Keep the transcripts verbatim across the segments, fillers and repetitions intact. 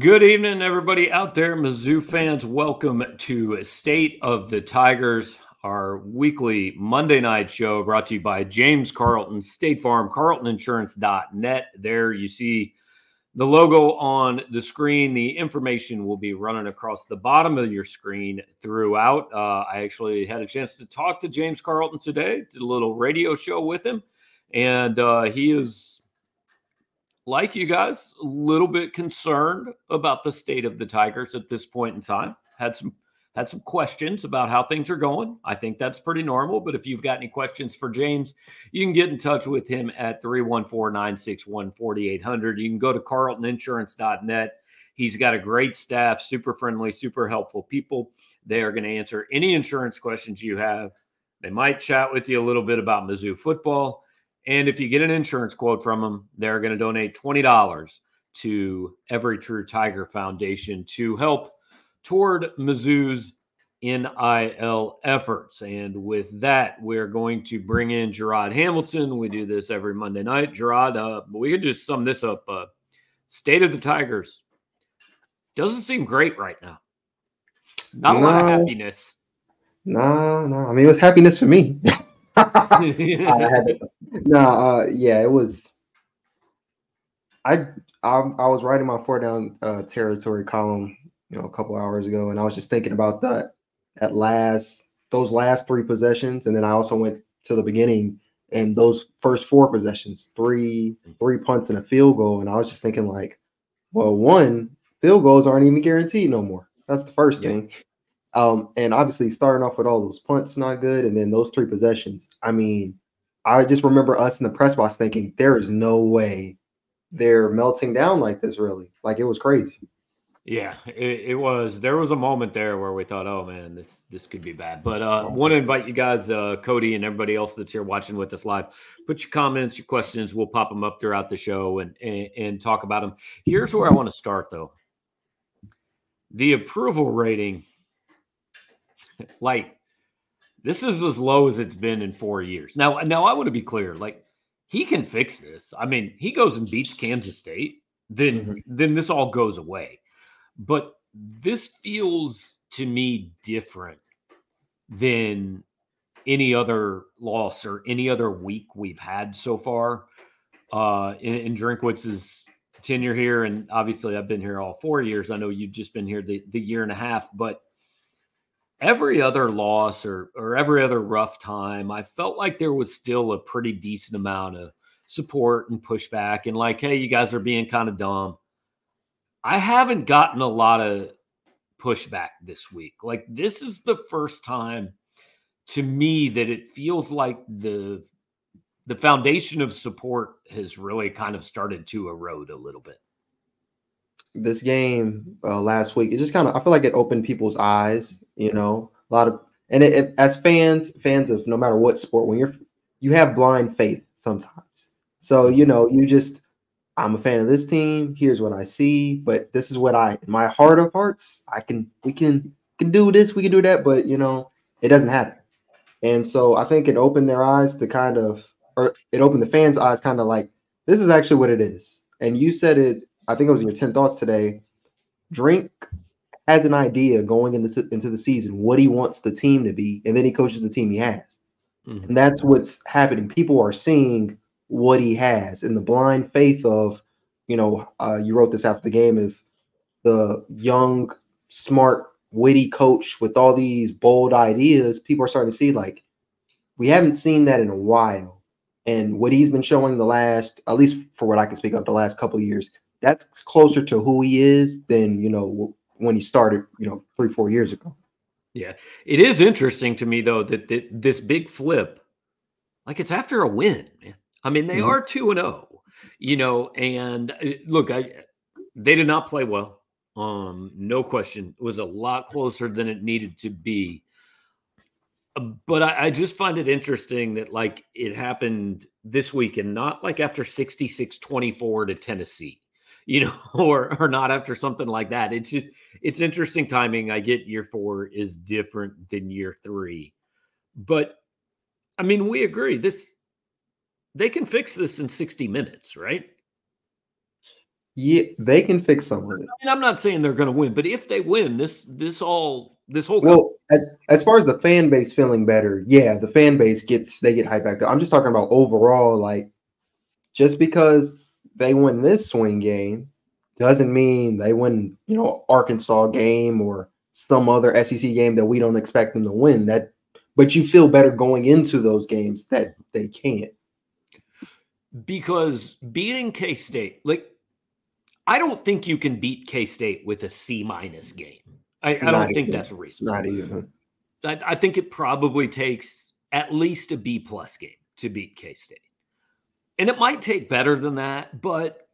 Good evening, everybody out there, Mizzou fans. Welcome to State of the Tigers, our weekly Monday night show brought to you by James Carlton, State Farm, carlton insurance dot net. There you see the logo on the screen. The information will be running across the bottom of your screen throughout. Uh, I actually had a chance to talk to James Carlton today, did a little radio show with him, and uh, he is... like you guys, a little bit concerned about the state of the Tigers at this point in time. Had some had some questions about how things are going. I think that's pretty normal, but if you've got any questions for James, you can get in touch with him at three one four, nine six one, four eight zero zero. You can go to carlton insurance dot net. He's got a great staff, super friendly, super helpful people. They are going to answer any insurance questions you have. They might chat with you a little bit about Mizzou football. And if you get an insurance quote from them, they're going to donate twenty dollars to Every True Tiger Foundation to help toward Mizzou's N I L efforts. And with that, we're going to bring in Gerard Hamilton. We do this every Monday night. Gerard, uh, we could just sum this up. Uh, State of the Tigers doesn't seem great right now. Not no, a lot of happiness. No, no. I mean, it was happiness for me. I had to, no, uh, yeah, it was. I, I I was writing my four down uh, territory column, you know, a couple hours ago, and I was just thinking about that at last those last three possessions, and then I also went to the beginning and those first four possessions, three three punts and a field goal, and I was just thinking like, well, one, field goals aren't even guaranteed no more. That's the first yeah. thing. Um, and obviously starting off with all those punts, not good. And then those three possessions. I mean, I just remember us in the press box thinking there is no way they're melting down like this, really. Like, it was crazy. Yeah, it, it was. There was a moment there where we thought, oh, man, this this could be bad. But I uh, want to invite you guys, uh, Cody and everybody else that's here watching with us live, put your comments, your questions. We'll pop them up throughout the show and and, and talk about them. Here's where I want to start, though. The approval rating. Like, this is as low as it's been in four years. Now, now I want to be clear. Like, he can fix this. I mean, he goes and beats Kansas State, then mm-hmm. then this all goes away. But this feels to me different than any other loss or any other week we've had so far uh, in, in Drinkwitz's tenure here. And obviously, I've been here all four years. I know you've just been here the, the year and a half, but every other loss or or every other rough time, I felt like there was still a pretty decent amount of support and pushback and like, hey, you guys are being kind of dumb. I haven't gotten a lot of pushback this week. Like, this is the first time to me that it feels like the the foundation of support has really kind of started to erode a little bit. This game uh, last week, it just kind of, I feel like it opened people's eyes, you know, a lot of, and it, it, as fans, fans of no matter what sport, when you're, you have blind faith sometimes. So, you know, you just, I'm a fan of this team. Here's what I see, but this is what I, in my heart of hearts, I can, we can, can do this, we can do that, but you know, it doesn't happen. And so I think it opened their eyes to kind of, or it opened the fans' eyes kind of like, this is actually what it is. And you said it, I think it was in your ten thoughts today. Drink has an idea going into, into the season, what he wants the team to be, and then he coaches the team he has. Mm-hmm. And that's what's happening. People are seeing what he has in the blind faith of, you know, uh, you wrote this after the game, of the young, smart, witty coach with all these bold ideas. People are starting to see, like, we haven't seen that in a while. And what he's been showing the last, at least for what I can speak of, the last couple of years, that's closer to who he is than, you know, when he started, you know, three, four years ago. Yeah. It is interesting to me, though, that, that this big flip, like, it's after a win, man. I mean, they mm-hmm. are two and oh, you know, and look, I, they did not play well. Um, no question. It was a lot closer than it needed to be. But I, I just find it interesting that, like, it happened this week and not, like, after sixty-six twenty-four to Tennessee. You know, or or not after something like that. It's just, it's interesting timing. I get year four is different than year three. But, I mean, we agree. This, they can fix this in sixty minutes, right? yeah, they can fix some of it. And I'm not saying they're going to win, but if they win, this this all this whole well, as as far as the fan base feeling better, yeah, the fan base gets they get hyped back up. I'm just talking about overall, like just because they win this swing game doesn't mean they win, you know, Arkansas game or some other S E C game that we don't expect them to win. That, but you feel better going into those games that they can't. Because beating K-State, like, I don't think you can beat K-State with a C-minus game. I, I don't think that's reasonable. Not even. I, I think it probably takes at least a B-plus game to beat K-State. And it might take better than that, but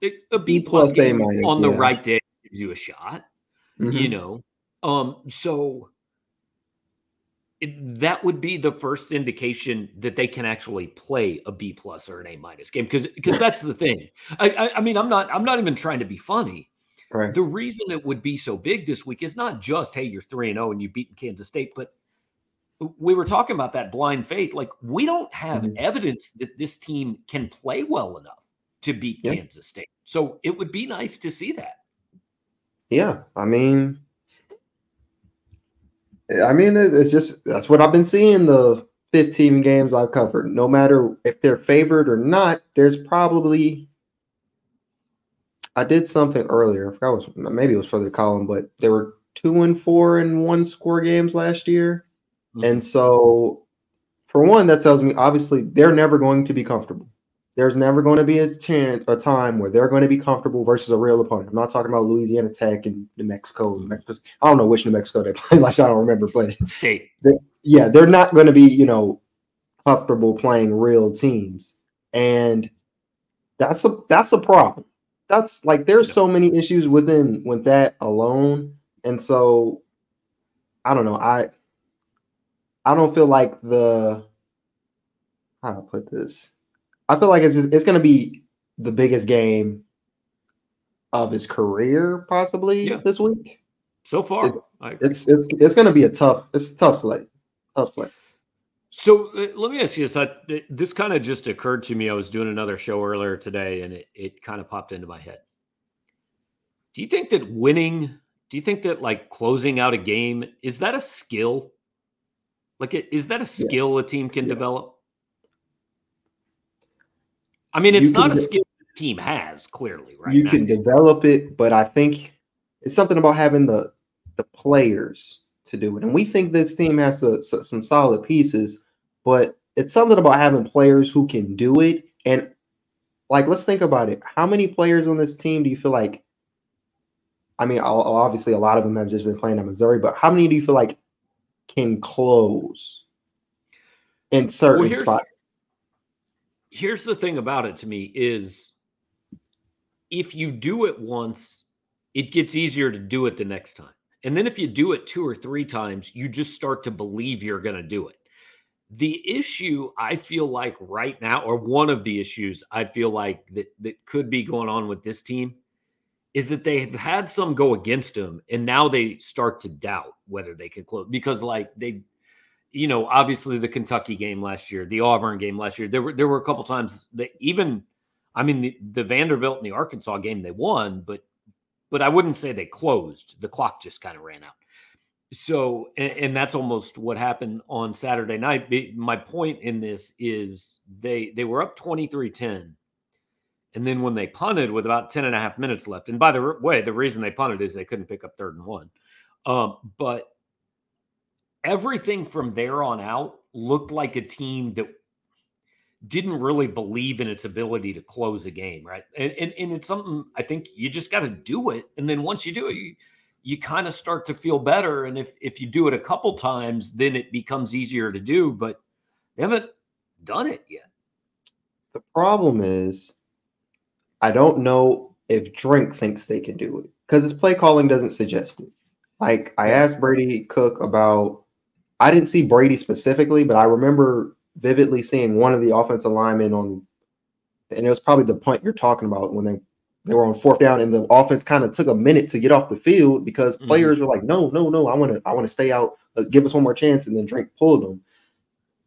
it, a B-plus game on the right day gives you a shot, mm-hmm. you know. Um, so it, that would be the first indication that they can actually play a B plus or an A minus game, because because that's the thing. I, I I mean, I'm not I'm not even trying to be funny. Right. The reason it would be so big this week is not just, hey, you're three and zero and you beat Kansas State, but we were talking about that blind faith. Like, we don't have mm-hmm. evidence that this team can play well enough to beat yeah. Kansas State. So it would be nice to see that. Yeah, I mean. I mean, it's just that's what I've been seeing the fifteen games I've covered. No matter if they're favored or not, there's probably – I did something earlier. I forgot it was, maybe it was for the column, but there were two and four and one score games last year. Mm-hmm. And so, for one, that tells me obviously they're never going to be comfortable. There's never going to be a, chance, a time where they're going to be comfortable versus a real opponent. I'm not talking about Louisiana Tech and New Mexico. New Mexico. I don't know which New Mexico they played. Like, I don't remember. But State. They, yeah, they're not going to be, you know, comfortable playing real teams. And that's a that's a problem. That's like there's so many issues within with that alone. And so I don't know. I I don't feel like the how do I put this? I feel like it's just, it's going to be the biggest game of his career, possibly yeah. this week. So far, it's I it's it's, it's going to be a tough it's a tough slate, tough slate. So uh, let me ask you this: I, this kind of just occurred to me. I was doing another show earlier today, and it it kind of popped into my head. Do you think that winning? Do you think that like closing out a game is that a skill? Like, is that a skill yeah. a team can yeah. develop? I mean, it's not a skill the team has, clearly, right? You can develop it, but I think it's something about having the the players to do it. And we think this team has a, some solid pieces, but it's something about having players who can do it. And, like, let's think about it. How many players on this team do you feel like – I mean, obviously a lot of them have just been playing at Missouri, but how many do you feel like can close in certain spots? Here's the thing about it to me is if you do it once, it gets easier to do it the next time. And then if you do it two or three times, you just start to believe you're going to do it. The issue I feel like right now, or one of the issues I feel like that, that could be going on with this team is that they have had some go against them. And now they start to doubt whether they can close because like they, you know, obviously the Kentucky game last year, the Auburn game last year, there were there were a couple times that even, I mean, the, the Vanderbilt and the Arkansas game they won, but but I wouldn't say they closed. The clock just kind of ran out. So, and, and that's almost what happened on Saturday night. My point in this is they they were up twenty-three ten, and then when they punted with about ten and a half minutes left, and by the way, the reason they punted is they couldn't pick up third and one, um, but. Everything from there on out looked like a team that didn't really believe in its ability to close a game, right? And and, and it's something I think you just got to do it. And then once you do it, you, you kind of start to feel better. And if if you do it a couple times, then it becomes easier to do. But they haven't done it yet. The problem is I don't know if Drink thinks they can do it because his play calling doesn't suggest it. Like I asked Brady Cook about – I didn't see Brady specifically, but I remember vividly seeing one of the offensive linemen on, and it was probably the punt you're talking about when they, they were on fourth down and the offense kind of took a minute to get off the field because mm-hmm. players were like, no, no, no, I want to I want to stay out. Let's give us one more chance. And then Drink pulled them.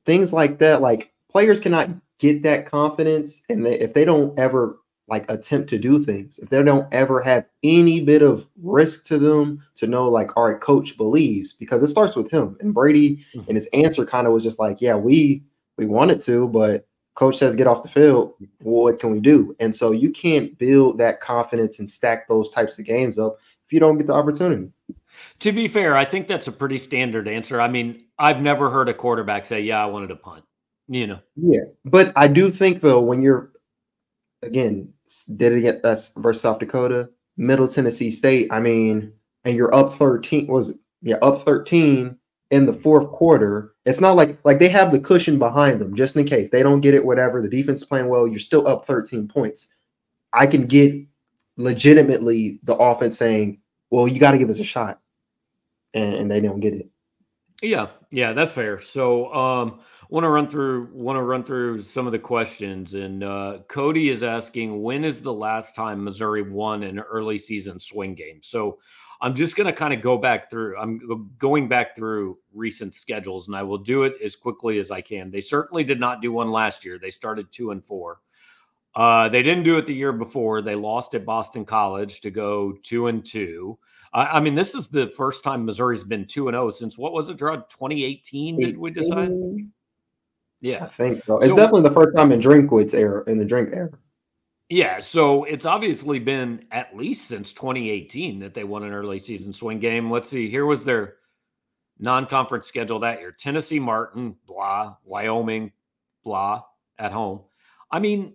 Things like that. Like players cannot get that confidence. And they, if they don't ever like attempt to do things, if they don't ever have any bit of risk to them to know, like, all right, coach believes, because it starts with him. And Brady mm-hmm. and his answer kind of was just like, yeah, we we wanted to, but coach says get off the field. What can we do? And so you can't build that confidence and stack those types of games up if you don't get the opportunity. To be fair, I think that's a pretty standard answer. I mean, I've never heard a quarterback say, yeah, I wanted to punt, you know? Yeah. But I do think, though, when you're, again, did it get us versus South Dakota, Middle Tennessee State, I mean, and you're up thirteen, what was it? Yeah, up thirteen in the fourth quarter. It's not like, like they have the cushion behind them just in case they don't get it, whatever. The defense playing well, you're still up thirteen points. I can get legitimately the offense saying, well, you got to give us a shot, and, and they don't get it. Yeah, yeah, that's fair. So, um, want to run through want to run through some of the questions, and uh, Cody is asking, when is the last time Missouri won an early season swing game? So, I'm just going to kind of go back through. I'm going back through recent schedules, and I will do it as quickly as I can. They certainly did not do one last year. They started two and four. Uh, they didn't do it the year before. They lost at Boston College to go two and two. Uh, I mean, this is the first time Missouri's been two and zero since, what was it, Gerard? twenty eighteen? Did we decide? Yeah, I think so. It's so, definitely the first time in Drinkwitz's era, in the Drink era. Yeah, so it's obviously been at least since twenty eighteen that they won an early season swing game. Let's see. Here was their non-conference schedule that year: Tennessee, Martin, blah, Wyoming, blah, at home. I mean,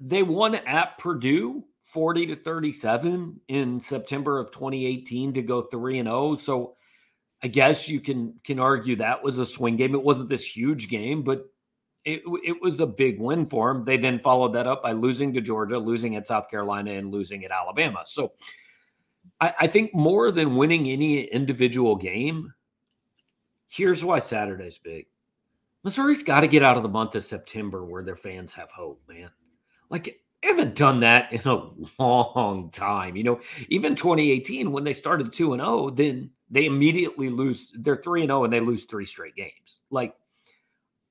they won at Purdue forty to thirty-seven in September of twenty eighteen to go three and oh. So I guess you can can argue that was a swing game. It wasn't this huge game, but it it was a big win for them. They then followed that up by losing to Georgia, losing at South Carolina, and losing at Alabama. So I, I think more than winning any individual game, here's why Saturday's big. Missouri's got to get out of the month of September where their fans have hope, man. Like, I haven't done that in a long time. You know, even twenty eighteen, when they started two and oh, then they immediately lose. They're three and oh, and they lose three straight games. Like,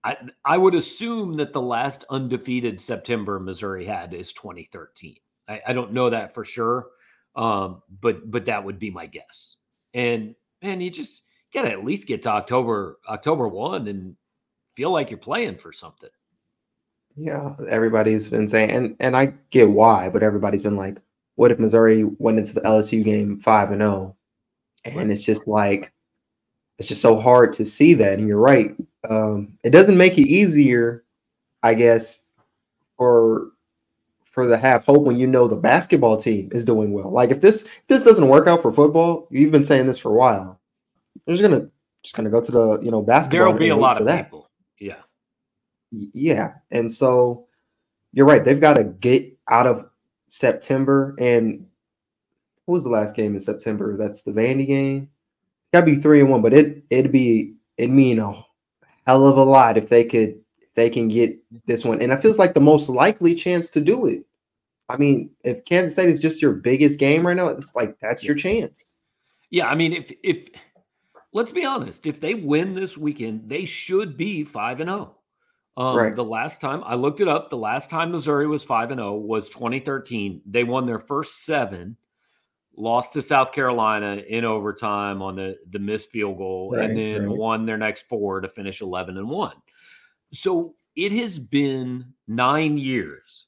I I would assume that the last undefeated September Missouri had is twenty thirteen. I, I don't know that for sure, um, but but that would be my guess. And, man, you just got to at least get to October October first and feel like you're playing for something. Yeah, everybody's been saying, and, and I get why, but everybody's been like, what if Missouri went into the L S U game five and zero? And it's just like, it's just so hard to see that. And you're right, um, it doesn't make it easier, I guess, for for the half hope when you know the basketball team is doing well. Like, if this if this doesn't work out for football, you've been saying this for a while. You're just gonna just gonna go to the you know basketball. There will be a lot of that. people. Yeah. Yeah, and so you're right. They've got to get out of September. And what was the last game in September? That's the Vandy game. Got to be three and one, but it it'd be it'd mean a hell of a lot if they could if they can get this one. And it feels like the most likely chance to do it. I mean, if Kansas State is just your biggest game right now, it's like that's your chance. Yeah, I mean, if if let's be honest, if they win this weekend, they should be five and zero. Um, right. The last time I looked it up, the last time Missouri was five and zero was twenty thirteen. They won their first seven, lost to South Carolina in overtime on the the missed field goal, right, and then right. won their next four to finish eleven and one. So it has been nine years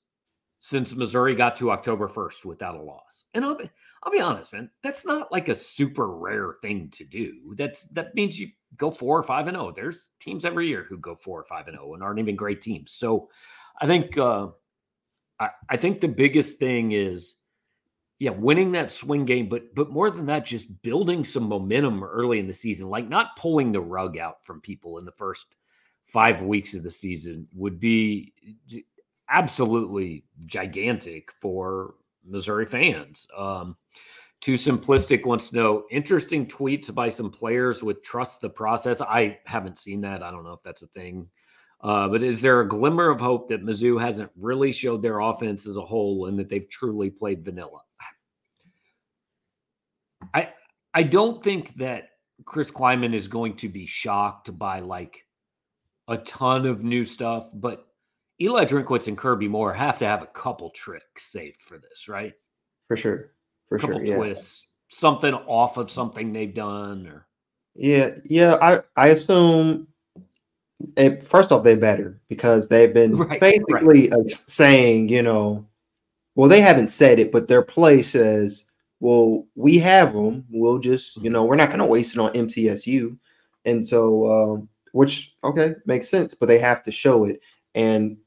since Missouri got to October first without a loss. And I'll be, I'll be honest, man, that's not like a super rare thing to do. That's that means you go four or five and oh. There's teams every year who go four or five and oh and aren't even great teams. So I think uh, I, I think the biggest thing is, yeah, winning that swing game, but but more than that, just building some momentum early in the season, like not pulling the rug out from people in the first five weeks of the season would be absolutely gigantic for Missouri fans. Um, Too Simplistic wants to know, interesting tweets by some players with trust the process. I haven't seen that. I don't know if that's a thing. Uh, but is there a glimmer of hope that Mizzou hasn't really showed their offense as a whole and that they've truly played vanilla? I I don't think that Chris Kleiman is going to be shocked by like a ton of new stuff, but Eli Drinkwitz and Kirby Moore have to have a couple tricks saved for this, right? For sure. For sure. A couple sure, twists, yeah. Something off of something they've done. Or Yeah. Yeah. I, I assume, it, first off, they better, because they've been right, basically right. saying, you know, well, they haven't said it, but their play says, well, we have them. We'll just, you know, we're not going to waste it on M C S U. And so, um, which, okay, makes sense, but they have to show it. And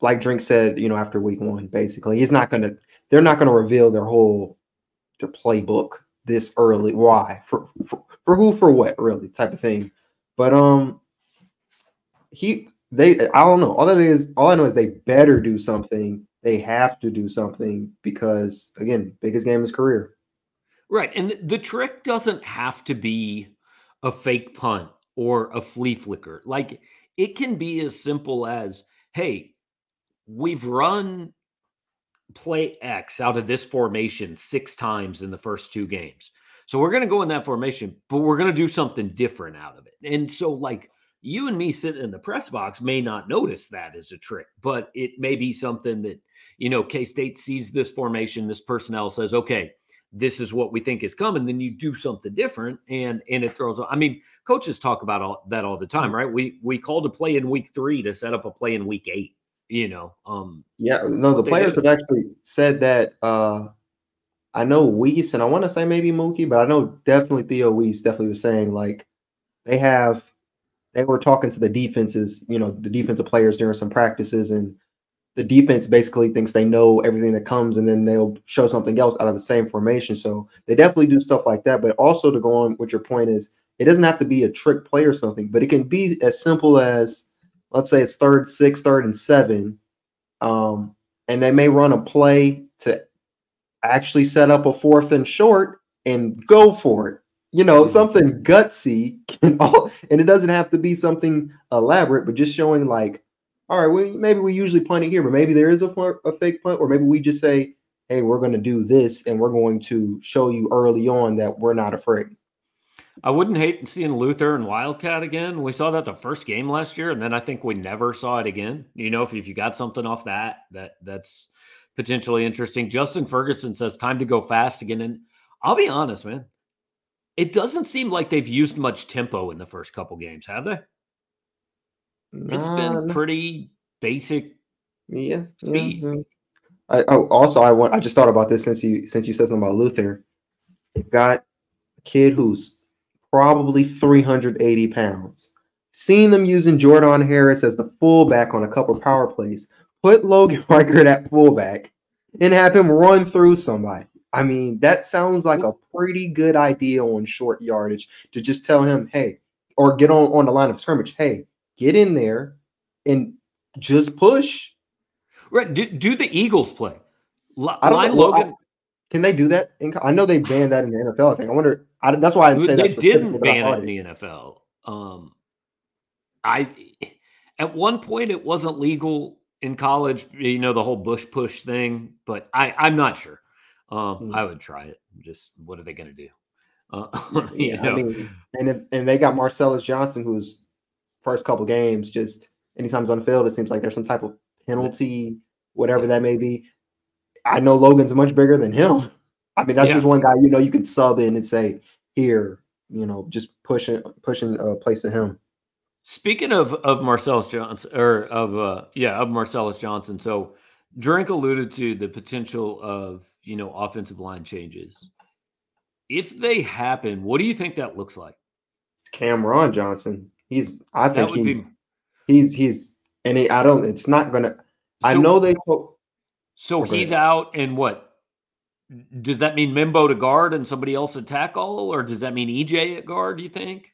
like Drink said, you know, after week one, basically, he's not going to, they're not going to reveal their whole their playbook this early. Why? For, for for who, for what, really, type of thing. But um, he, they, I don't know. All that is, all I know is they better do something. They have to do something because, again, biggest game of his career. Right. And the trick doesn't have to be a fake punt or a flea flicker. Like, it can be as simple as, hey, we've run play X out of this formation six times in the first two games. So we're going to go in that formation, but we're going to do something different out of it. And so, like, you and me sitting in the press box may not notice that as a trick, but it may be something that, you know, K-State sees this formation, this personnel, says, okay, this is what we think is coming. Then you do something different, and and it throws – I mean, coaches talk about all, that all the time, right? We we called a play in week three to set up a play in week eight, you know. Um, yeah, no, the players have actually said that. uh, I know Weese, and I want to say maybe Mookie, but I know definitely Theo Weese definitely was saying, like, they have – they were talking to the defenses, you know, the defensive players during some practices, and the defense basically thinks they know everything that comes, and then they'll show something else out of the same formation. So they definitely do stuff like that. But also, to go on with your point, is it doesn't have to be a trick play or something, but it can be as simple as, let's say it's third, six, third, and seven. Um, and they may run a play to actually set up a fourth and short and go for it. You know, something gutsy, and, all, and it doesn't have to be something elaborate, but just showing, like, all right, we, maybe we usually punt it here, but maybe there is a, a fake punt, or maybe we just say, hey, we're going to do this, and we're going to show you early on that we're not afraid. I wouldn't hate seeing Luther and Wildcat again. We saw that the first game last year, and then I think we never saw it again. You know, if, if you got something off that, that that's potentially interesting. Justin Ferguson says, time to go fast again. And I'll be honest, man, it doesn't seem like they've used much tempo in the first couple games, have they? It's been pretty basic. Yeah. Speed. yeah, yeah. I, oh, also, I want. I just thought about this since you since you said something about Luther. You've got a kid who's probably three hundred eighty pounds. Seen them using Jordan Harris as the fullback on a couple of power plays. Put Logan Riker at fullback and have him run through somebody. I mean, that sounds like a pretty good idea on short yardage, to just tell him, hey, or get on on the line of scrimmage, hey, get in there and just push. Right. Do, do the Eagles play? L I don't know, Logan. I, can they do that? In, I know they banned that in the N F L, I think. I wonder. I, that's why I didn't say that. They didn't ban it in the N F L. Um, I at one point it wasn't legal in college. You know, the whole Bush push thing. But I, I'm not sure. Um, mm. I would try it. Just what are they going to do? Uh, you yeah, know? I mean, and if, and they got Marcellus Johnson, who's first couple games, just anytime he's on the field, it seems like there's some type of penalty, whatever that may be. I know Logan's much bigger than him. I mean, that's yeah. just one guy, you know, you can sub in and say, here, you know, just pushing, pushing a place to him. Speaking of of Marcellus Johnson, or of uh, yeah, of Marcellus Johnson. So Drink alluded to the potential of, you know, offensive line changes. If they happen, what do you think that looks like? It's Cameron Johnson. He's, I think he's, be, he's, he's, and he, I don't, it's not going to, so, I know they, so he's out, and what, does that mean Mimbo to guard and somebody else at tackle, or does that mean E J at guard, do you think?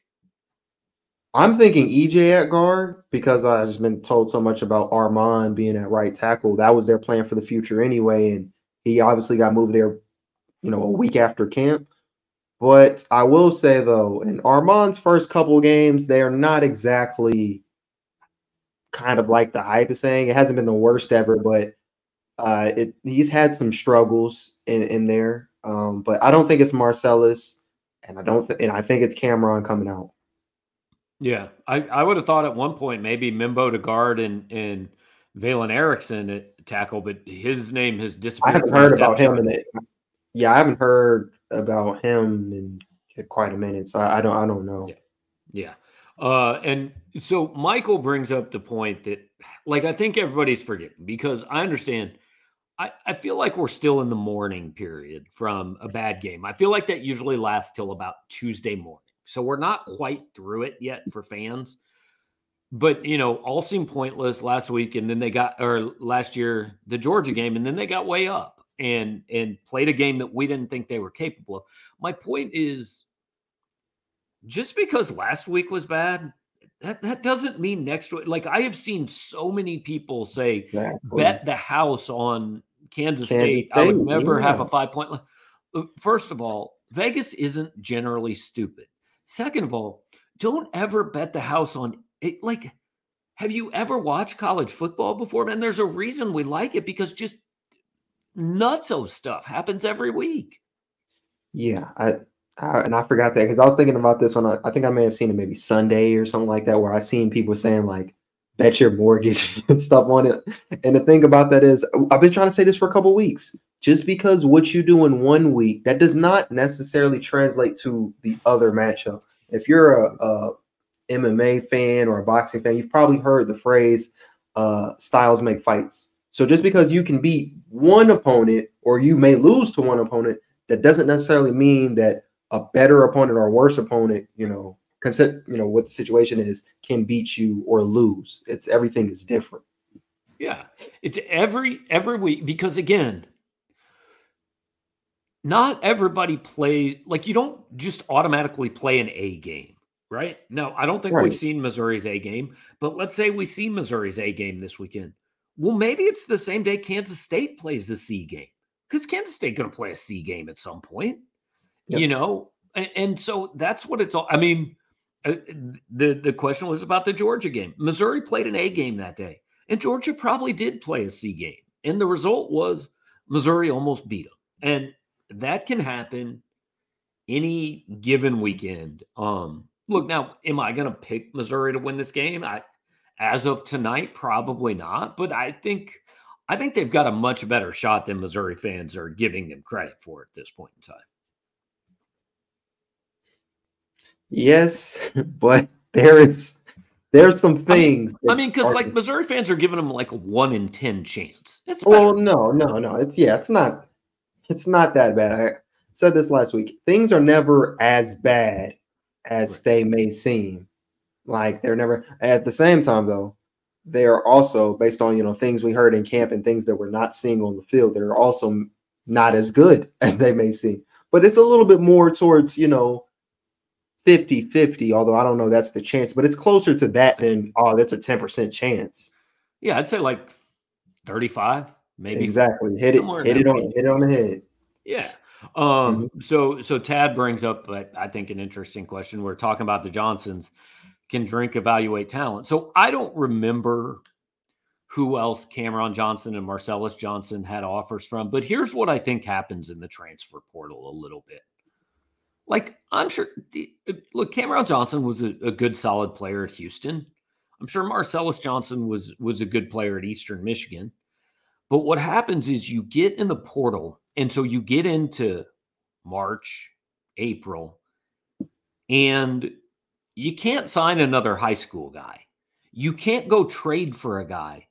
I'm thinking E J at guard, because I've just been told so much about Armand being at right tackle. That was their plan for the future anyway, and he obviously got moved there, you know, a week after camp. But I will say, though, in Armand's first couple games, they are not exactly kind of like the hype is saying. It hasn't been the worst ever, but uh, it, he's had some struggles in, in there. Um, but I don't think it's Marcellus, and I don't, and I think it's Cameron coming out. Yeah, I, I would have thought at one point maybe Mimbo to guard and and Valen Erickson at tackle, but his name has disappeared. I haven't heard about him. In it. Yeah, I haven't heard about him in quite a minute, so I don't, I don't know. Yeah. yeah. Uh, and so Michael brings up the point that, like, I think everybody's forgetting, because I understand, I, I feel like we're still in the mourning period from a bad game. I feel like that usually lasts till about Tuesday morning. So we're not quite through it yet for fans. But, you know, all seemed pointless last week, and then they got, or last year, the Georgia game, and then they got way up and and played a game that we didn't think they were capable of. My point is, just because last week was bad, that, that doesn't mean next week. Like, I have seen so many people say, exactly. bet the house on Kansas, Kansas State. State. I would never yeah. have a five-point. First of all, Vegas isn't generally stupid. Second of all, don't ever bet the house on it. Like, have you ever watched college football before? Man, there's a reason we like it, because just nutso stuff happens every week. Yeah, I, I and I forgot that, because I was thinking about this on, I think I may have seen it maybe Sunday or something like that, where I seen people saying, like, bet your mortgage and stuff on it. And the thing about that is, I've been trying to say this for a couple of weeks. Just because what you do in one week, that does not necessarily translate to the other matchup. If you're a, a M M A fan or a boxing fan, you've probably heard the phrase uh, styles make fights. So just because you can beat one opponent, or you may lose to one opponent, that doesn't necessarily mean that a better opponent or a worse opponent, you know, consider, you know, what the situation is, can beat you or lose. It's, everything is different. Yeah, it's every every week, because, again, not everybody plays, like, you don't just automatically play an A game, right? No, I don't think right. we've seen Missouri's A game, but let's say we see Missouri's A game this weekend. Well, maybe it's the same day Kansas State plays the C game, because Kansas State going to play a C game at some point, yep. you know? And, and so that's what it's all. I mean, the, the question was about the Georgia game. Missouri played an A game that day, and Georgia probably did play a C game. And the result was Missouri almost beat them. And that can happen any given weekend. Um, look, now, am I going to pick Missouri to win this game? I, as of tonight, probably not. But I think, I think they've got a much better shot than Missouri fans are giving them credit for at this point in time. Yes, but there is, there's some things. I mean, because I mean, like, Missouri fans are giving them like a one in ten chance. It's well, no, no, no. It's yeah, it's not. It's not that bad. I said this last week. Things are never as bad as right. they may seem. Like, they're never – at the same time, though, they are also, based on, you know, things we heard in camp and things that we're not seeing on the field, they're also not as good as they may seem. But it's a little bit more towards, you know, fifty fifty, although I don't know that's the chance. But it's closer to that than, oh, that's a ten percent chance. Yeah, I'd say like thirty-five. Maybe exactly hit it hit it on hit it on the head. Yeah. Um. Mm-hmm. So so Tad brings up, I think, an interesting question. We're talking about the Johnsons. Can Drink evaluate talent? So I don't remember who else Cameron Johnson and Marcellus Johnson had offers from. But here's what I think happens in the transfer portal a little bit. Like, I'm sure. Look, Cameron Johnson was a, a good, solid player at Houston. I'm sure Marcellus Johnson was was a good player at Eastern Michigan. But what happens is you get in the portal, and so you get into March, April, and you can't sign another high school guy. You can't go trade for a guy.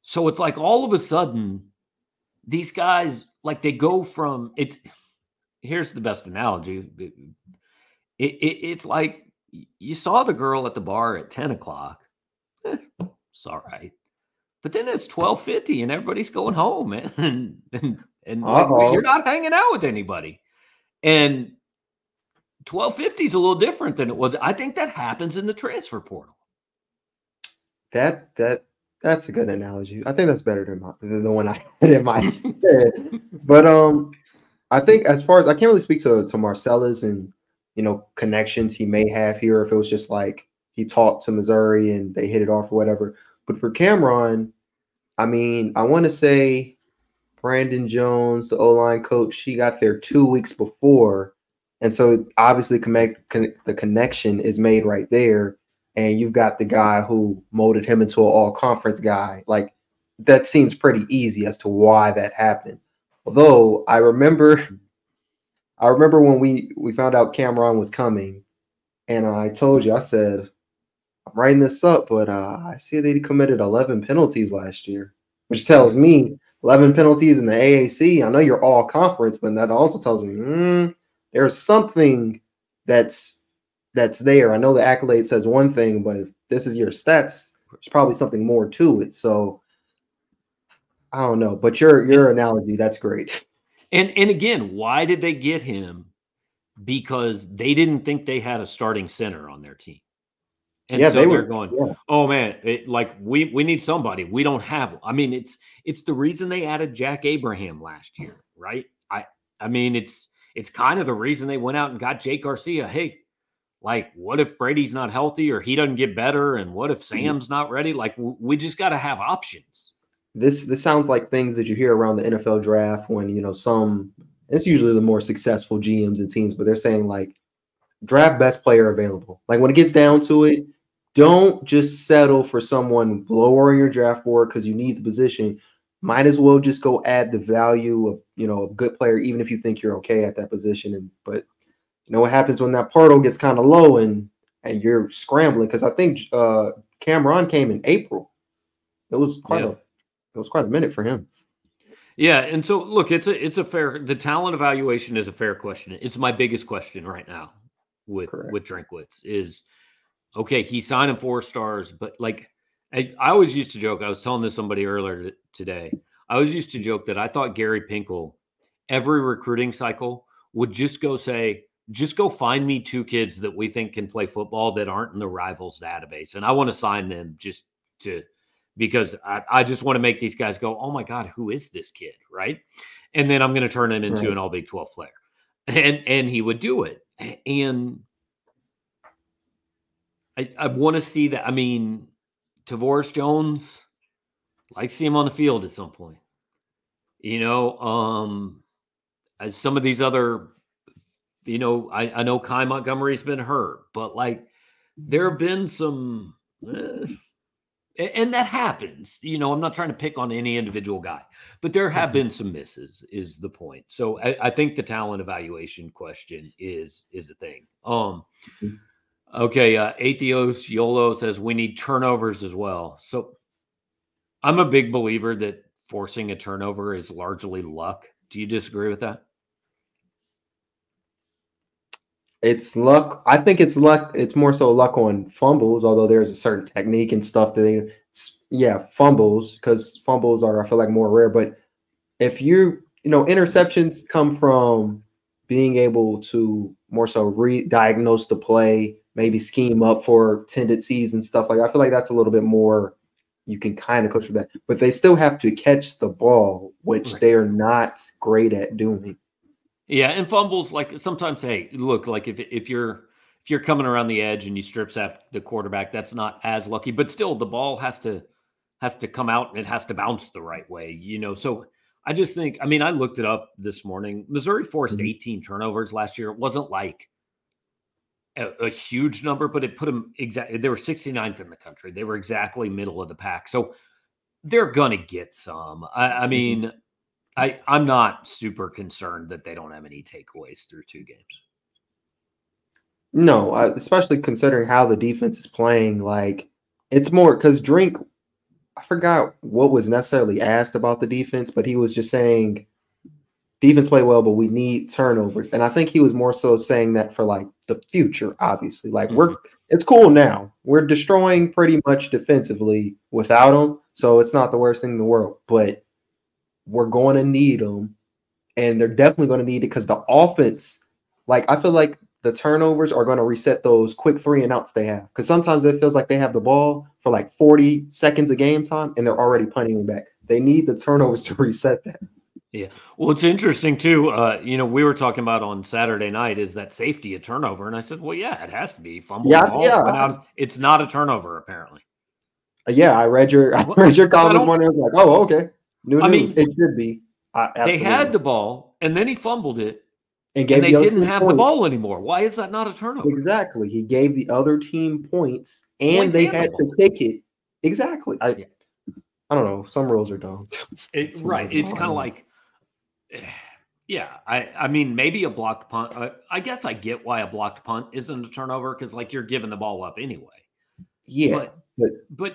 So it's like all of a sudden, these guys, like, they go from it. Here's the best analogy. It, it, it's like you saw the girl at the bar at ten o'clock. Eh, it's all right. But then it's twelve fifty and everybody's going home, man. And, and, and like, you're not hanging out with anybody. And twelve fifty is a little different than it was. I think that happens in the transfer portal. That that that's a good analogy. I think that's better than, my, than the one I had in my head. But um, I think as far as – I can't really speak to, to Marcellus and, you know, connections he may have here, if it was just like he talked to Missouri and they hit it off or whatever. But for Cameron, I mean, I want to say Brandon Jones, the O-line coach, she got there two weeks before. And so obviously connect, connect, the connection is made right there. And you've got the guy who molded him into an all-conference guy. Like, that seems pretty easy as to why that happened. Although I remember, I remember when we, we found out Cameron was coming, and I told you, I said, I'm writing this up, but uh, I see that he committed eleven penalties last year, which tells me eleven penalties in the A A C. I know you're all conference, but that also tells me mm, there's something that's that's there. I know the accolade says one thing, but if this is your stats, there's probably something more to it. So I don't know, but your your analogy, that's great. And and again, why did they get him? Because they didn't think they had a starting center on their team. And yeah, so they were going, yeah. oh, man, it, like we we need somebody. We don't have. I mean, it's it's the reason they added Jack Abraham last year, right? I I mean, it's it's kind of the reason they went out and got Jake Garcia. Hey, like, what if Brady's not healthy or he doesn't get better? And what if Sam's not ready? Like, w we just got to have options. This this sounds like things that you hear around the N F L draft when, you know, some – it's usually the more successful G Ms and teams, but they're saying, like, draft best player available. Like, when it gets down to it, don't just settle for someone lowering your draft board because you need the position. Might as well just go add the value of, you know, a good player, even if you think you're okay at that position. And but you know what happens when that portal gets kind of low and and you're scrambling, because I think uh, Cameron came in April. It was quite yeah. a it was quite a minute for him. Yeah, and so look, it's a it's a fair the talent evaluation is a fair question. It's my biggest question right now with Correct. with Drinkwitz is, okay, he's signing four stars, but like I, I always used to joke, I was telling this somebody earlier today, I always used to joke that I thought Gary Pinkel, every recruiting cycle, would just go say, just go find me two kids that we think can play football that aren't in the Rivals database. And I want to sign them just to, because I, I just want to make these guys go, oh my God, who is this kid, right? And then I'm going to turn him into right. an all Big twelve player. And, and he would do it. And I, I want to see that. I mean, Tavoris Jones, I'd like to see him on the field at some point. You know, um, as some of these other, you know, I, I know Kai Montgomery's been hurt, but like there have been some, eh, and that happens. You know, I'm not trying to pick on any individual guy, but there have been some misses is the point. So I, I think the talent evaluation question is is a thing. Um mm-hmm. Okay, uh, Atheos Yolo says we need turnovers as well. So I'm a big believer that forcing a turnover is largely luck. Do you disagree with that? It's luck. I think it's luck. It's more so luck on fumbles, although there's a certain technique and stuff that they, yeah, fumbles, because fumbles are, I feel like, more rare. But if you, you know, interceptions come from being able to more so re-diagnose the play, maybe scheme up for tendencies and stuff like that. I feel like that's a little bit more, you can kind of coach for that, but they still have to catch the ball, which right. they're not great at doing. Yeah. And fumbles, like sometimes, hey, look, like if, if you're, if you're coming around the edge and you strip sack the quarterback, that's not as lucky, but still the ball has to, has to come out and it has to bounce the right way, you know? So I just think, I mean, I looked it up this morning, Missouri forced mm-hmm. eighteen turnovers last year. It wasn't like A, a huge number, but it put them exactly, they were sixty-ninth in the country. They were exactly middle of the pack. So they're going to get some. I, I mean, I, I'm not super concerned that they don't have any takeaways through two games. No, especially considering how the defense is playing. Like, it's more because Drink, I forgot what was necessarily asked about the defense, but he was just saying, defense play well, but we need turnovers. And I think he was more so saying that for like the future, obviously. Like mm-hmm. we're it's cool now. We're destroying pretty much defensively without them. So it's not the worst thing in the world, but we're going to need them. And they're definitely going to need it because the offense, like I feel like the turnovers are going to reset those quick three and outs they have. Because sometimes it feels like they have the ball for like forty seconds of game time and they're already punting back. They need the turnovers to reset that. Yeah. Well, it's interesting too. Uh, you know, we were talking about on Saturday night, is that safety a turnover? And I said, well, yeah, it has to be. Fumble yeah, ball, yeah. Out. It's not a turnover, apparently. Yeah, I read your I read your well, comment this morning. I was like, oh, okay. New I news. Mean, it should be. I, they had the ball, and then he fumbled it, and, gave and they the didn't have points. the ball anymore. Why is that not a turnover? Exactly. He gave the other team points, and points they had the to kick it. Exactly. I, yeah. I don't know. Some rules are dumb. It, right. It's kind of like, yeah, I, I mean, maybe a blocked punt. I, I guess I get why a blocked punt isn't a turnover because, like, you're giving the ball up anyway. Yeah. But, but, but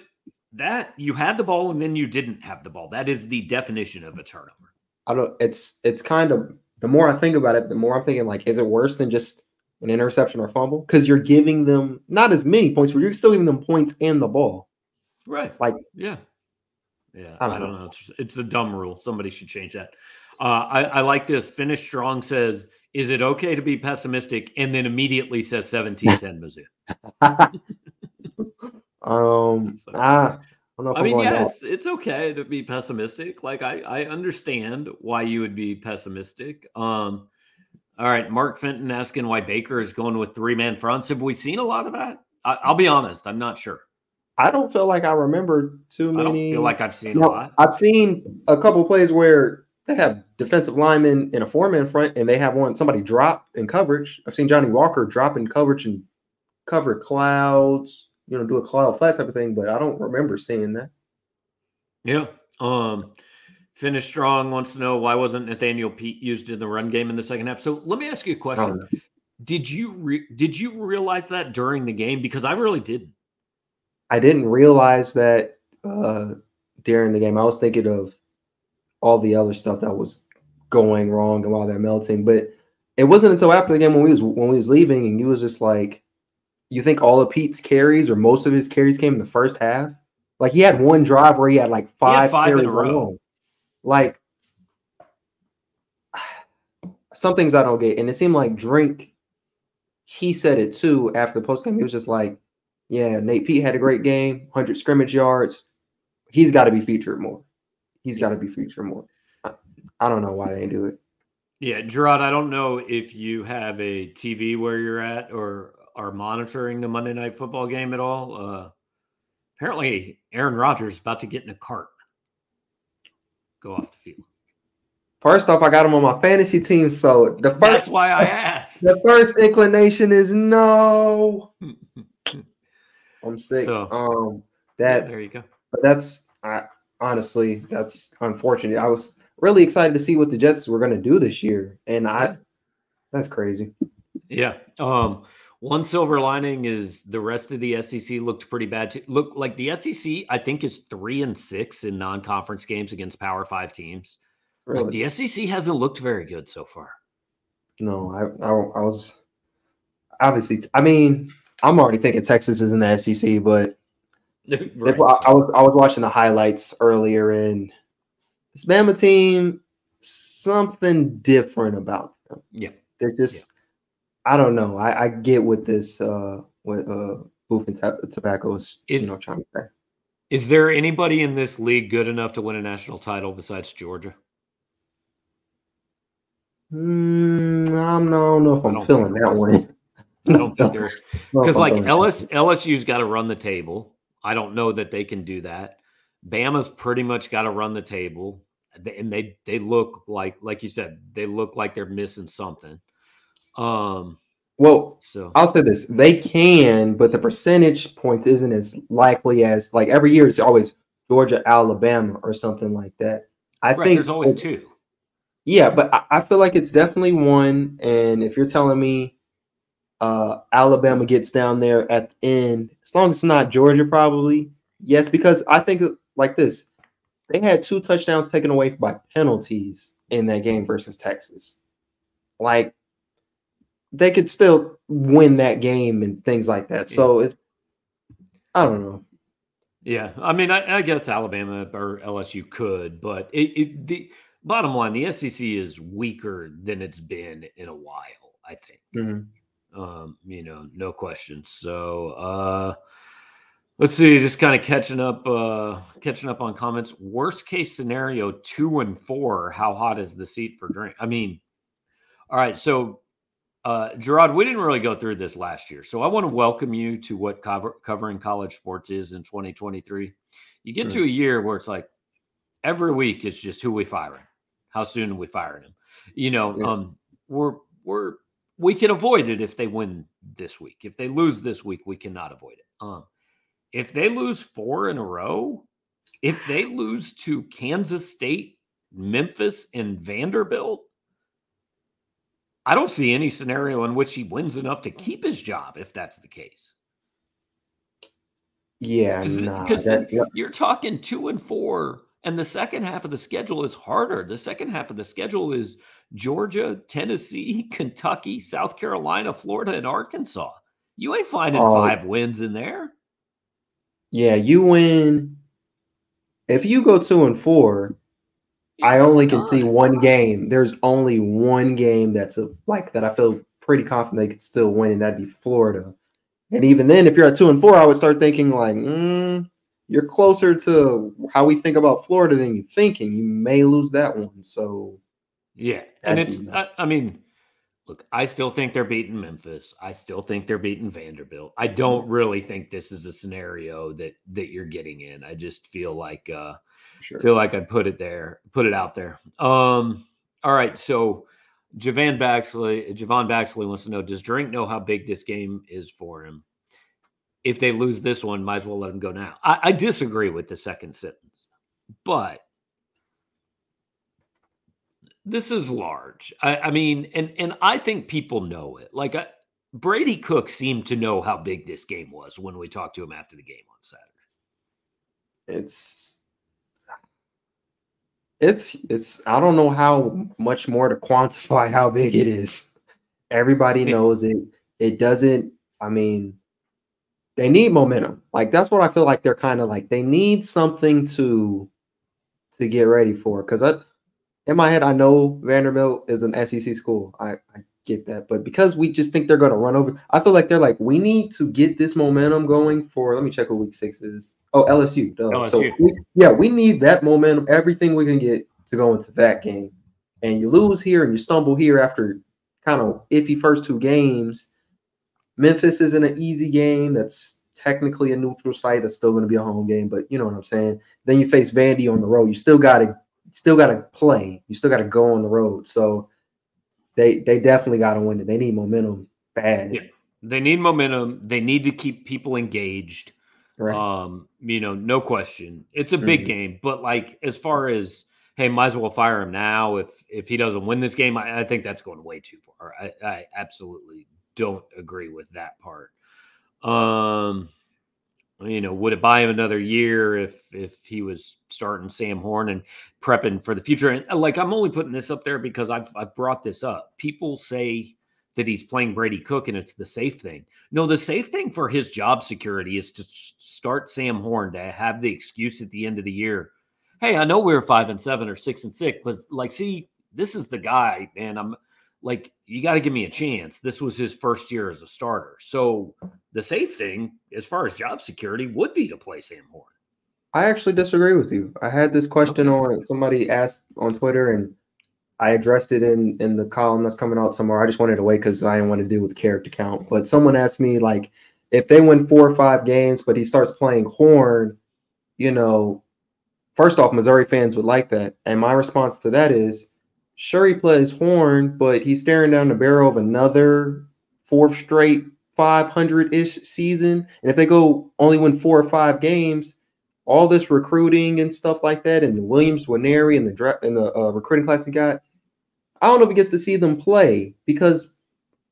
that you had the ball and then you didn't have the ball. That is the definition of a turnover. I don't, it's, it's kind of, the more I think about it, the more I'm thinking, like, is it worse than just an interception or fumble? Because you're giving them not as many points, but you're still giving them points and the ball. Right. Like, yeah. Yeah, I don't, I don't know. know. It's, it's a dumb rule. Somebody should change that. Uh, I, I like this. Finish Strong says, is it okay to be pessimistic? And then immediately says seventeen ten Mizzou. um, so, I, I don't know if I I'm mean, yeah, it's, it's okay to be pessimistic. Like, I, I understand why you would be pessimistic. Um, all right, Mark Fenton asking why Baker is going with three-man fronts. Have we seen a lot of that? I, I'll be honest. I'm not sure. I don't feel like I remember too many. I don't feel like I've seen you know, a lot. I've seen a couple of plays where they have defensive linemen in a four-man front, and they have one somebody drop in coverage. I've seen Johnny Walker drop in coverage and cover clouds, you know, do a cloud flat type of thing, but I don't remember seeing that. Yeah. Um, Finish Strong wants to know why wasn't Nathaniel Pete used in the run game in the second half? So let me ask you a question. Did you re- did you realize that during the game? Because I really didn't. I didn't realize that uh, during the game. I was thinking of all the other stuff that was going wrong and while they're melting. But it wasn't until after the game when we was when we was leaving, and you was just like, you think all of Pete's carries or most of his carries came in the first half? Like, he had one drive where he had like five, had five carries in a row. Wrong. Like, some things I don't get, and it seemed like Drink. He said it too after the post game. He was just like, yeah, Nate Pete had a great game, one hundred scrimmage yards. He's got to be featured more. He's got to be featured more. I, I don't know why they didn't do it. Yeah, Gerard, I don't know if you have a T V where you're at or are monitoring the Monday Night Football game at all. Uh, apparently, Aaron Rodgers is about to get in a cart. Go off the field. First off, I got him on my fantasy team, so the first, that's why I asked. The first inclination is no. I'm sick. So, um, that yeah, there you go. But that's I, honestly that's unfortunate. I was really excited to see what the Jets were going to do this year, and I that's crazy. Yeah. Um, one silver lining is the rest of the S E C looked pretty bad too. Look, like the S E C, I think, is three and six in non-conference games against Power Five teams. Really? Like, the S E C hasn't looked very good so far. No, I, I, I was obviously. I mean. I'm already thinking Texas is in the S E C, but right. they, I, I was I was watching the highlights earlier, and this Bama team, something different about them. Yeah, they're just yeah. I don't know. I, I get what this uh, what uh, Booth and t- Tobacco is, is you know trying to say. Is there anybody in this league good enough to win a national title besides Georgia? Mm, I don't know if I'm feeling that one. I don't think there's because like L S, L S U's got to run the table. I don't know that they can do that. Bama's pretty much got to run the table, and they they look like like you said they look like they're missing something. Um, well, so I'll say this: they can, but the percentage point isn't as likely as like every year. It's always Georgia, Alabama, or something like that. I right, think there's always it, two. Yeah, but I, I feel like it's definitely one. And if you're telling me. Uh, Alabama gets down there at the end, as long as it's not Georgia, probably. Yes, because I think like this, they had two touchdowns taken away by penalties in that game versus Texas. Like, they could still win that game and things like that. So, it's I don't know. Yeah, I mean, I, I guess Alabama or L S U could, but it, it, the bottom line, the S E C is weaker than it's been in a while, I think. Mm-hmm. Um, you know, no question. So, uh, let's see, just kind of catching up, uh, catching up on comments. Worst case scenario, two and four. How hot is the seat for Drink? I mean, all right. So, uh, Gerard, we didn't really go through this last year. So I want to welcome you to what cover, covering college sports is in twenty twenty-three. You get sure. to a year where it's like every week is just who we firing, how soon are we firing him? You know, yeah. um, we're, we're, we can avoid it if they win this week. If they lose this week, we cannot avoid it. Um, if they lose four in a row, if they lose to Kansas State, Memphis, and Vanderbilt, I don't see any scenario in which he wins enough to keep his job if that's the case. Yeah, because nah, yeah. you're talking two and four, and the second half of the schedule is harder. The second half of the schedule is Georgia, Tennessee, Kentucky, South Carolina, Florida, and Arkansas. You ain't finding uh, five wins in there. Yeah, you win. If you go two and four, yeah, I only can see one game. There's only one game that's a, like that I feel pretty confident they could still win, and that'd be Florida. And even then, if you're at two and four, I would start thinking like, mm, you're closer to how we think about Florida than you're thinking. You may lose that one. So, yeah. And it's, I, I mean, look, I still think they're beating Memphis. I still think they're beating Vanderbilt. I don't really think this is a scenario that that you're getting in. I just feel like, uh, sure. feel like I put it there, put it out there. Um, all right. So, Javon Baxley, Javon Baxley wants to know, does Drink know how big this game is for him? If they lose this one, might as well let him go now. I, I disagree with the second sentence, but this is large. I, I mean, and and I think people know it. Like I, Brady Cook seemed to know how big this game was when we talked to him after the game on Saturday. It's... It's, it's, I don't know how much more to quantify how big it is. Everybody knows it. It doesn't, I mean, they need momentum. Like, that's what I feel like they're kind of like, they need something to, to get ready for. Cause I, in my head, I know Vanderbilt is an S E C school. I, I get that. But because we just think they're going to run over, I feel like they're like, we need to get this momentum going for, let me check what week six is. Oh, L S U. L S U. So we, yeah, we need that momentum, everything we can get to go into that game. And you lose here and you stumble here after kind of iffy first two games. Memphis isn't an easy game. That's technically a neutral site. That's still going to be a home game, but you know what I'm saying. Then you face Vandy on the road. You still got to still got to play. You still got to go on the road. So they they definitely got to win it. They need momentum bad. Yeah, they need momentum. They need to keep people engaged. Right. Um, you know, no question. It's a big mm-hmm. game, but like as far as hey, might as well fire him now if if he doesn't win this game, I, I think that's going way too far. I, I absolutely don't agree with that part. Um, you know, would it buy him another year if if he was starting Sam Horn and prepping for the future? And like I'm only putting this up there because I've I've brought this up. People say that he's playing Brady Cook and it's the safe thing. No, the safe thing for his job security is to start Sam Horn, to have the excuse at the end of the year. Hey, I know we were five and seven or six and six, but like, see, this is the guy, man. I'm like, you got to give me a chance. This was his first year as a starter. So the safe thing as far as job security would be to play Sam Horn. I actually disagree with you. I had this question okay. on somebody asked on Twitter and I addressed it in, in the column that's coming out tomorrow. I just wanted to wait because I didn't want to deal with the character count. But someone asked me, like, if they win four or five games, but he starts playing Horn, you know, first off, Missouri fans would like that. And my response to that is, sure, he plays Horn, but he's staring down the barrel of another fourth straight five hundred-ish season. And if they go only win four or five games, all this recruiting and stuff like that, and the Williams-Winery and the draft and the uh, recruiting class he got, I don't know if he gets to see them play because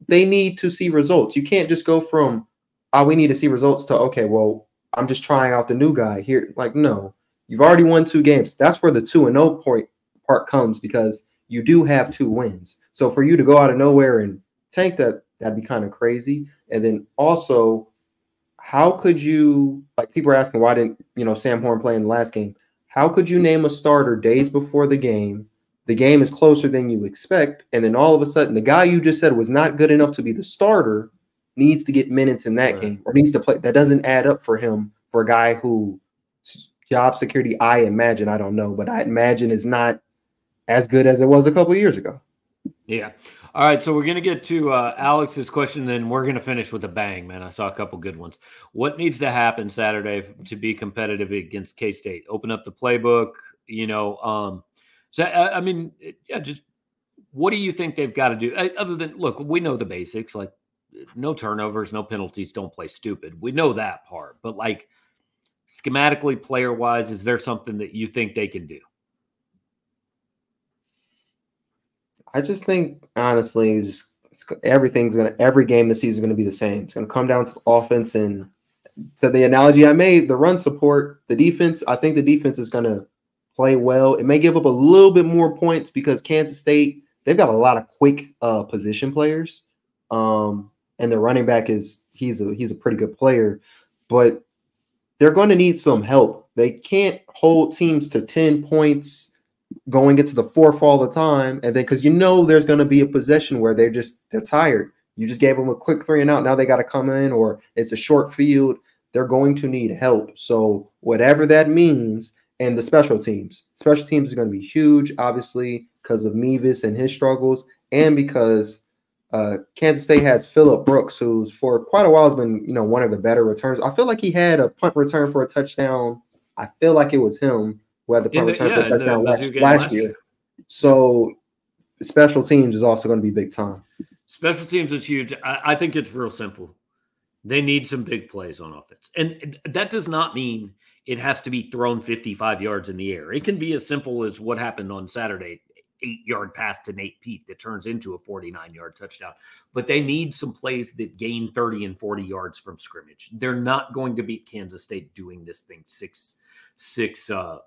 they need to see results. You can't just go from, oh, we need to see results to, okay, well, I'm just trying out the new guy here. Like, no, you've already won two games. That's where the two and oh point part comes because you do have two wins. So for you to go out of nowhere and tank that, that'd be kind of crazy. And then also, how could you, like people are asking, why didn't, you know, Sam Horn play in the last game? How could you name a starter days before the game? The game is closer than you expect, and then all of a sudden, the guy you just said was not good enough to be the starter needs to get minutes in that right. game or needs to play. That doesn't add up for him, for a guy who job security, I imagine, I don't know, but I imagine is not as good as it was a couple of years ago. Yeah. All right, so we're going to get to uh, Alex's question, then we're going to finish with a bang, man. I saw a couple good ones. What needs to happen Saturday to be competitive against K-State? Open up the playbook, you know, um, So, I mean, yeah, just what do you think they've got to do? Other than, look, we know the basics, like no turnovers, no penalties, don't play stupid. We know that part. But, like, schematically, player-wise, is there something that you think they can do? I just think, honestly, just everything's gonna every game this season is gonna be the same. It's gonna come down to offense, and to the analogy I made, the run support, the defense. I think the defense is gonna play well. It may give up a little bit more points because Kansas State, they've got a lot of quick uh, position players, um, and their running back is he's a he's a pretty good player, but they're going to need some help. They can't hold teams to ten points going into the fourth all the time, and then because you know there's going to be a possession where they're just they're tired. You just gave them a quick three and out. Now they got to come in, or it's a short field. They're going to need help. So whatever that means, and the special teams, special teams is going to be huge, obviously, because of Mavis and his struggles, and because uh, Kansas State has Phillip Brooks, who's for quite a while has been you know one of the better returns. I feel like he had a punt return for a touchdown. I feel like it was him. Who had the punt return for a touchdown last, last year. So special teams is also going to be big time. Special teams is huge. I, I think it's real simple. They need some big plays on offense. And that does not mean it has to be thrown fifty-five yards in the air. It can be as simple as what happened on Saturday, eight-yard pass to Nate Pete that turns into a forty-nine-yard touchdown. But they need some plays that gain thirty and forty yards from scrimmage. They're not going to beat Kansas State doing this thing six, six, uh,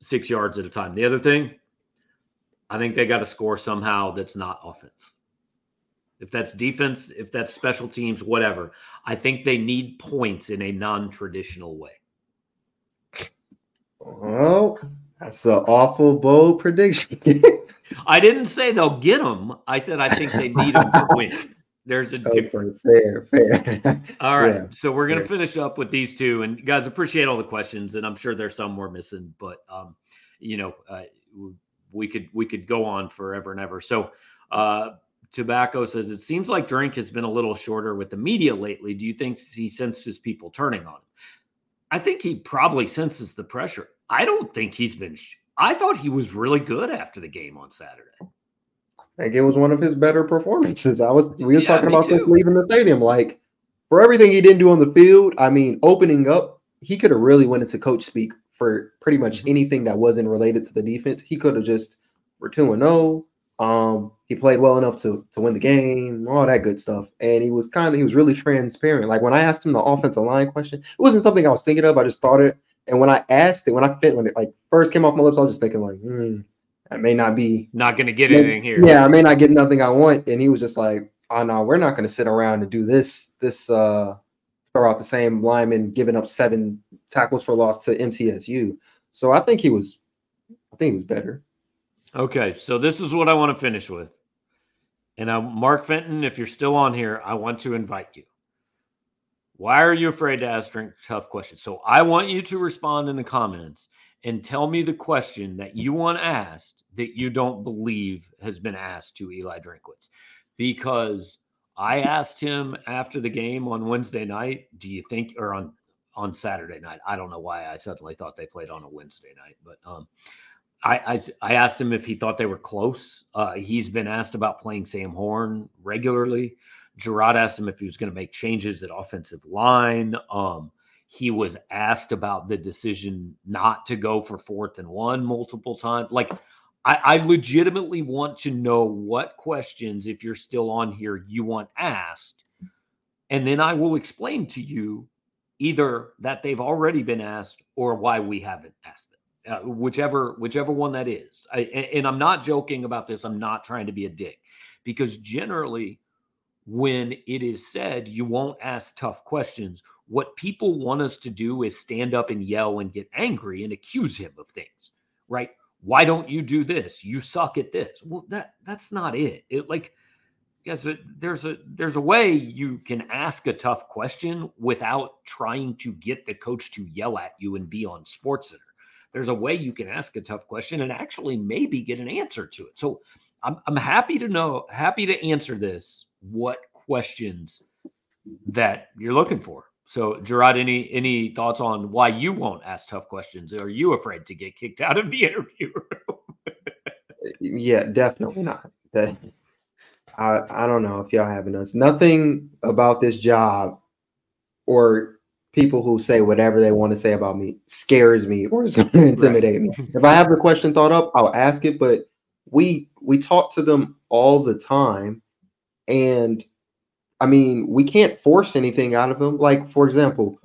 six yards at a time. The other thing, I think they got to score somehow that's not offense. If that's defense, if that's special teams, whatever, I think they need points in a non-traditional way. Well, that's an awful bold prediction. I didn't say they'll get them. I said I think they need them to win. There's a difference. Fair, fair. All right, yeah, so we're going to finish up with these two. And, guys, appreciate all the questions, and I'm sure there's some we're missing. But, um, you know, uh, we could we could go on forever and ever. So uh, Tobacco says, it seems like Drink has been a little shorter with the media lately. Do you think he senses people turning on him? I think he probably senses the pressure. I don't think he's been – I thought he was really good after the game on Saturday. Like it was one of his better performances. I was we were yeah, talking about this leaving the stadium. Like for everything he didn't do on the field, I mean, opening up, he could have really went into coach speak for pretty much mm-hmm. anything that wasn't related to the defense. He could have just we're two and zero. Um, he played well enough to to win the game, all that good stuff. And he was kind of he was really transparent. Like when I asked him the offensive line question, it wasn't something I was thinking of. I just thought it. And when I asked it, when I fit when it like first came off my lips, I was just thinking like, hmm. I may not be not going to get anything here. Yeah, I may not get nothing I want. And he was just like, "Oh no, we're not going to sit around and do this. This uh, throw out the same lineman, giving up seven tackles for loss to M C S U." So I think he was, I think he was better. Okay, so this is what I want to finish with. And uh, Mark Fenton, if you're still on here, I want to invite you. Why are you afraid to ask Drink tough questions? So I want you to respond in the comments and tell me the question that you want asked that you don't believe has been asked to Eli Drinkwitz. Because I asked him after the game on Wednesday night, do you think, or on, on Saturday night, I don't know why I suddenly thought they played on a Wednesday night, but um, I, I, I asked him if he thought they were close. Uh, he's been asked about playing Sam Horn regularly. Gerard asked him if he was going to make changes at offensive line. Um, He was asked about the decision not to go for fourth and one multiple times. Like, I, I legitimately want to know what questions, if you're still on here, you want asked. And then I will explain to you either that they've already been asked or why we haven't asked them, uh, whichever, whichever one that is. I, and, and I'm not joking about this. I'm not trying to be a dick, because generally when it is said you won't ask tough questions, what people want us to do is stand up and yell and get angry and accuse him of things, right? Why don't you do this? You suck at this. Well, that that's not it. It like, yes, there's a there's a way you can ask a tough question without trying to get the coach to yell at you and be on SportsCenter. There's a way you can ask a tough question and actually maybe get an answer to it. So I'm I'm happy to know, happy to answer this. What questions that you're looking for? So, Gerard, any any thoughts on why you won't ask tough questions? Are you afraid to get kicked out of the interview room? Yeah, definitely not. That, I, I don't know if y'all have enough. Nothing about this job or people who say whatever they want to say about me scares me or is going to intimidate me. If I have the question thought up, I'll ask it. But we we talk to them all the time. And, I mean, we can't force anything out of them. Like, for example,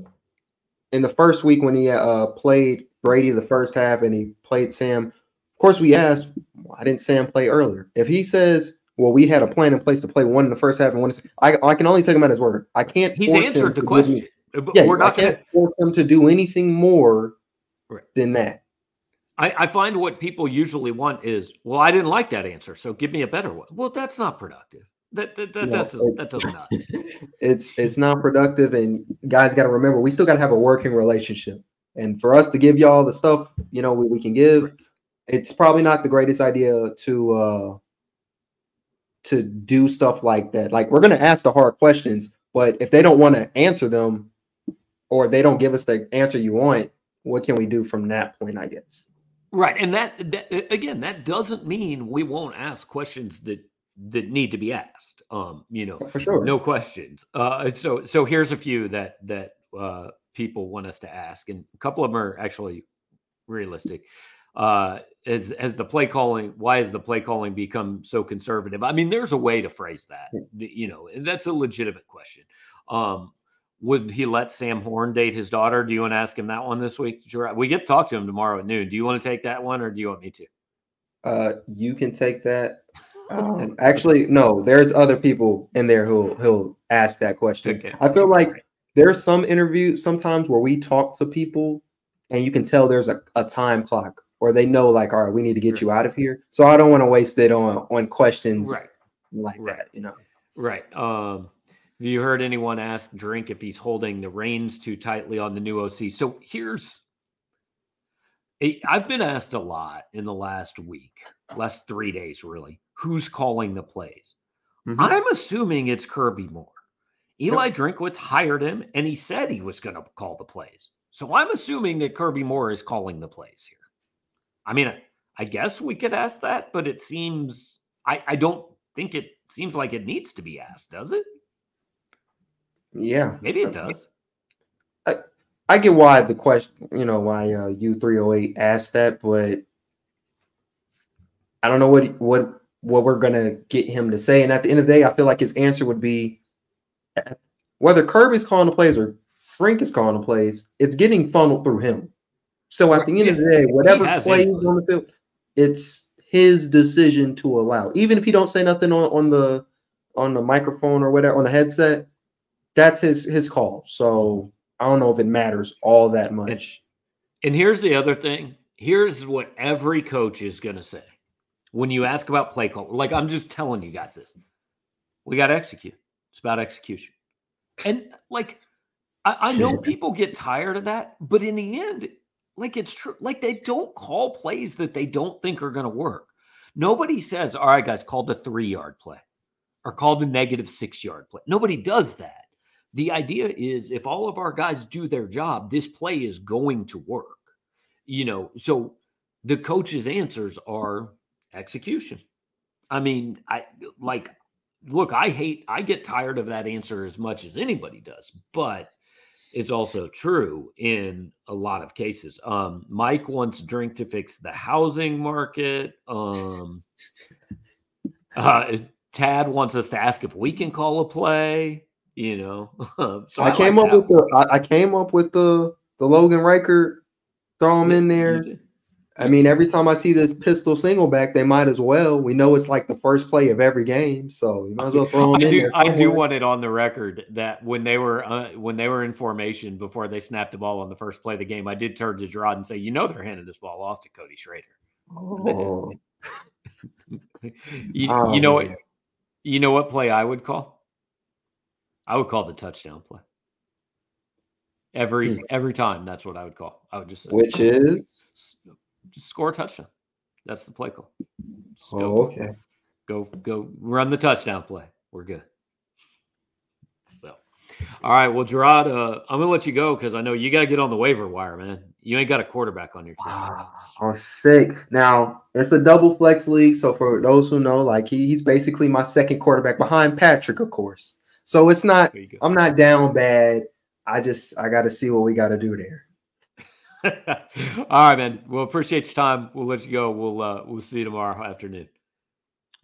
in the first week when he uh, played Brady the first half and he played Sam, of course we asked, why didn't Sam play earlier? If he says, well, we had a plan in place to play one in the first half and one – I I can only take him at his word. I can't He's force answered him the question. Me. But yeah, we're not I can't gonna, force them to do anything more right. than that. I, I find what people usually want is, well, I didn't like that answer, so give me a better one. Well, that's not productive. That that that, no, that, does, it, that does not. It's it's not productive, and guys got to remember we still got to have a working relationship. And for us to give y'all the stuff, you know, we, we can give, right. it's probably not the greatest idea to uh, to do stuff like that. Like we're going to ask the hard questions, but if they don't want to answer them. Or they don't give us the answer you want, what can we do from that point, I guess? Right. And that, that again, that doesn't mean we won't ask questions that that need to be asked. Um, you know, For sure. no questions. Uh, so so here's a few that that uh, people want us to ask. And a couple of them are actually realistic. Uh, as, as the play calling, why has the play calling become so conservative? I mean, there's a way to phrase that, you know, and that's a legitimate question. Um, Would he let Sam Horn date his daughter? Do you want to ask him that one this week? We get to talk to him tomorrow at noon. Do you want to take that one or do you want me to? Uh, you can take that. Um, actually, no, there's other people in there who he'll ask that question. Okay. I feel like there's some interviews sometimes where we talk to people and you can tell there's a, a time clock or they know like, all right, we need to get right. you out of here. So I don't want to waste it on, on questions right. like right. that, you know? Right. Um, Have you heard anyone ask Drink if he's holding the reins too tightly on the new O C? So here's, I've been asked a lot in the last week, last three days really, who's calling the plays? Mm-hmm. I'm assuming it's Kirby Moore. Eli Drinkwitz hired him and he said he was going to call the plays. So I'm assuming that Kirby Moore is calling the plays here. I mean, I, I guess we could ask that, but it seems, I, I don't think it seems like it needs to be asked, does it? Yeah, maybe it does. I, I get why the question, you know, why uh, U three oh eight asked that, but I don't know what what what we're gonna get him to say. And at the end of the day, I feel like his answer would be whether Kirby's calling the plays or Drink is calling the plays, it's getting funneled through him. So at the end of the day, whatever play he's on the field, it's his decision to allow. Even if he don't say nothing on on the on the microphone or whatever on the headset. That's his his call. So I don't know if it matters all that much. And, and here's the other thing. Here's what every coach is going to say when you ask about play call. Like, I'm just telling you guys this. We got to execute. It's about execution. And, like, I, I know people get tired of that. But in the end, like, it's true. Like, they don't call plays that they don't think are going to work. Nobody says, all right, guys, call the three-yard play or call the negative six-yard play. Nobody does that. The idea is if all of our guys do their job, this play is going to work, you know? So the coach's answers are execution. I mean, I like, look, I hate, I get tired of that answer as much as anybody does, but it's also true in a lot of cases. Um, Mike wants Drink to fix the housing market. Um, uh, Tad wants us to ask if we can call a play. You know, so I, I came like up with the I, I came up with the the Logan Riker, throw him in there. I mean, every time I see this pistol single back, they might as well. We know it's like the first play of every game, so you might as well throw him I in do, there. I do want it on the record that when they were uh, when they were in formation before they snapped the ball on the first play of the game, I did turn to Gerard and say, "You know, they're handing this ball off to Cody Schrader." Oh. you, oh, you know what? You know what play I would call? I would call the touchdown play. Every every time, that's what I would call. I would just say. Which is? Just score a touchdown. That's the play call. Just oh, go, okay. Go, go run the touchdown play. We're good. So, all right. Well, Gerard, uh, I'm going to let you go because I know you got to get on the waiver wire, man. You ain't got a quarterback on your team. Wow, I'm sick. Now, it's a double flex league. So, for those who know, like he, he's basically my second quarterback behind Patrick, of course. So it's not, I'm not down bad. I just I got to see what we got to do there. All right, man. Well, appreciate your time. We'll let you go. We'll uh, we'll see you tomorrow afternoon.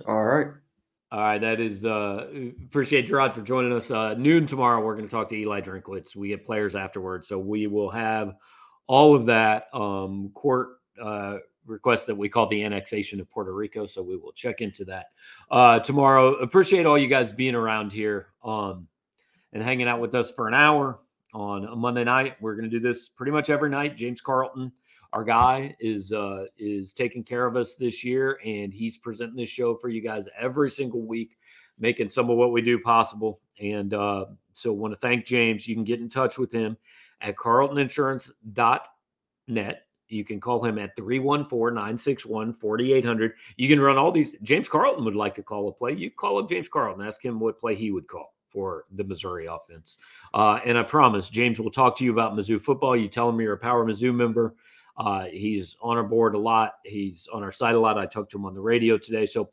All right. All right. That is uh, appreciate Gerard for joining us. Uh, noon tomorrow, we're going to talk to Eli Drinkwitz. We get players afterwards, so we will have all of that. Um, court uh, request that we call the annexation of Puerto Rico. So we will check into that uh, tomorrow. Appreciate all you guys being around here um, and hanging out with us for an hour. On a Monday night, we're going to do this pretty much every night. James Carlton, our guy, is uh, is taking care of us this year, and he's presenting this show for you guys every single week, making some of what we do possible. And uh, so I want to thank James. You can get in touch with him at carlton insurance dot net. You can call him at three one four, nine six one, four eight zero zero. You can run all these. James Carlton would like to call a play. You call up James Carlton, ask him what play he would call for the Missouri offense. Uh, and I promise James will talk to you about Mizzou football. You tell him you're a Power Mizzou member. Uh, he's on our board a lot. He's on our site a lot. I talked to him on the radio today. So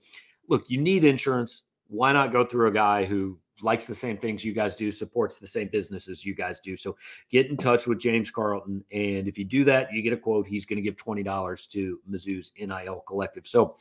look, you need insurance. Why not go through a guy who likes the same things you guys do, supports the same businesses you guys do? So get in touch with James Carlton. And if you do that, you get a quote. He's going to give twenty dollars to Mizzou's N I L collective. So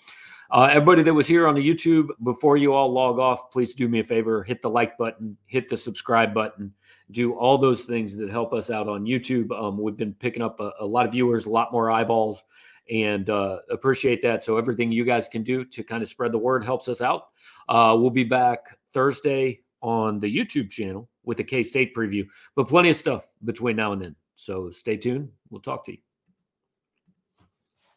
Uh, everybody that was here on the YouTube, before you all log off, please do me a favor, hit the like button, hit the subscribe button, do all those things that help us out on YouTube. Um, we've been picking up a, a lot of viewers, a lot more eyeballs, and uh, appreciate that. So everything you guys can do to kind of spread the word helps us out. Uh, we'll be back Thursday on the YouTube channel with a K-State preview, but plenty of stuff between now and then. So stay tuned. We'll talk to you.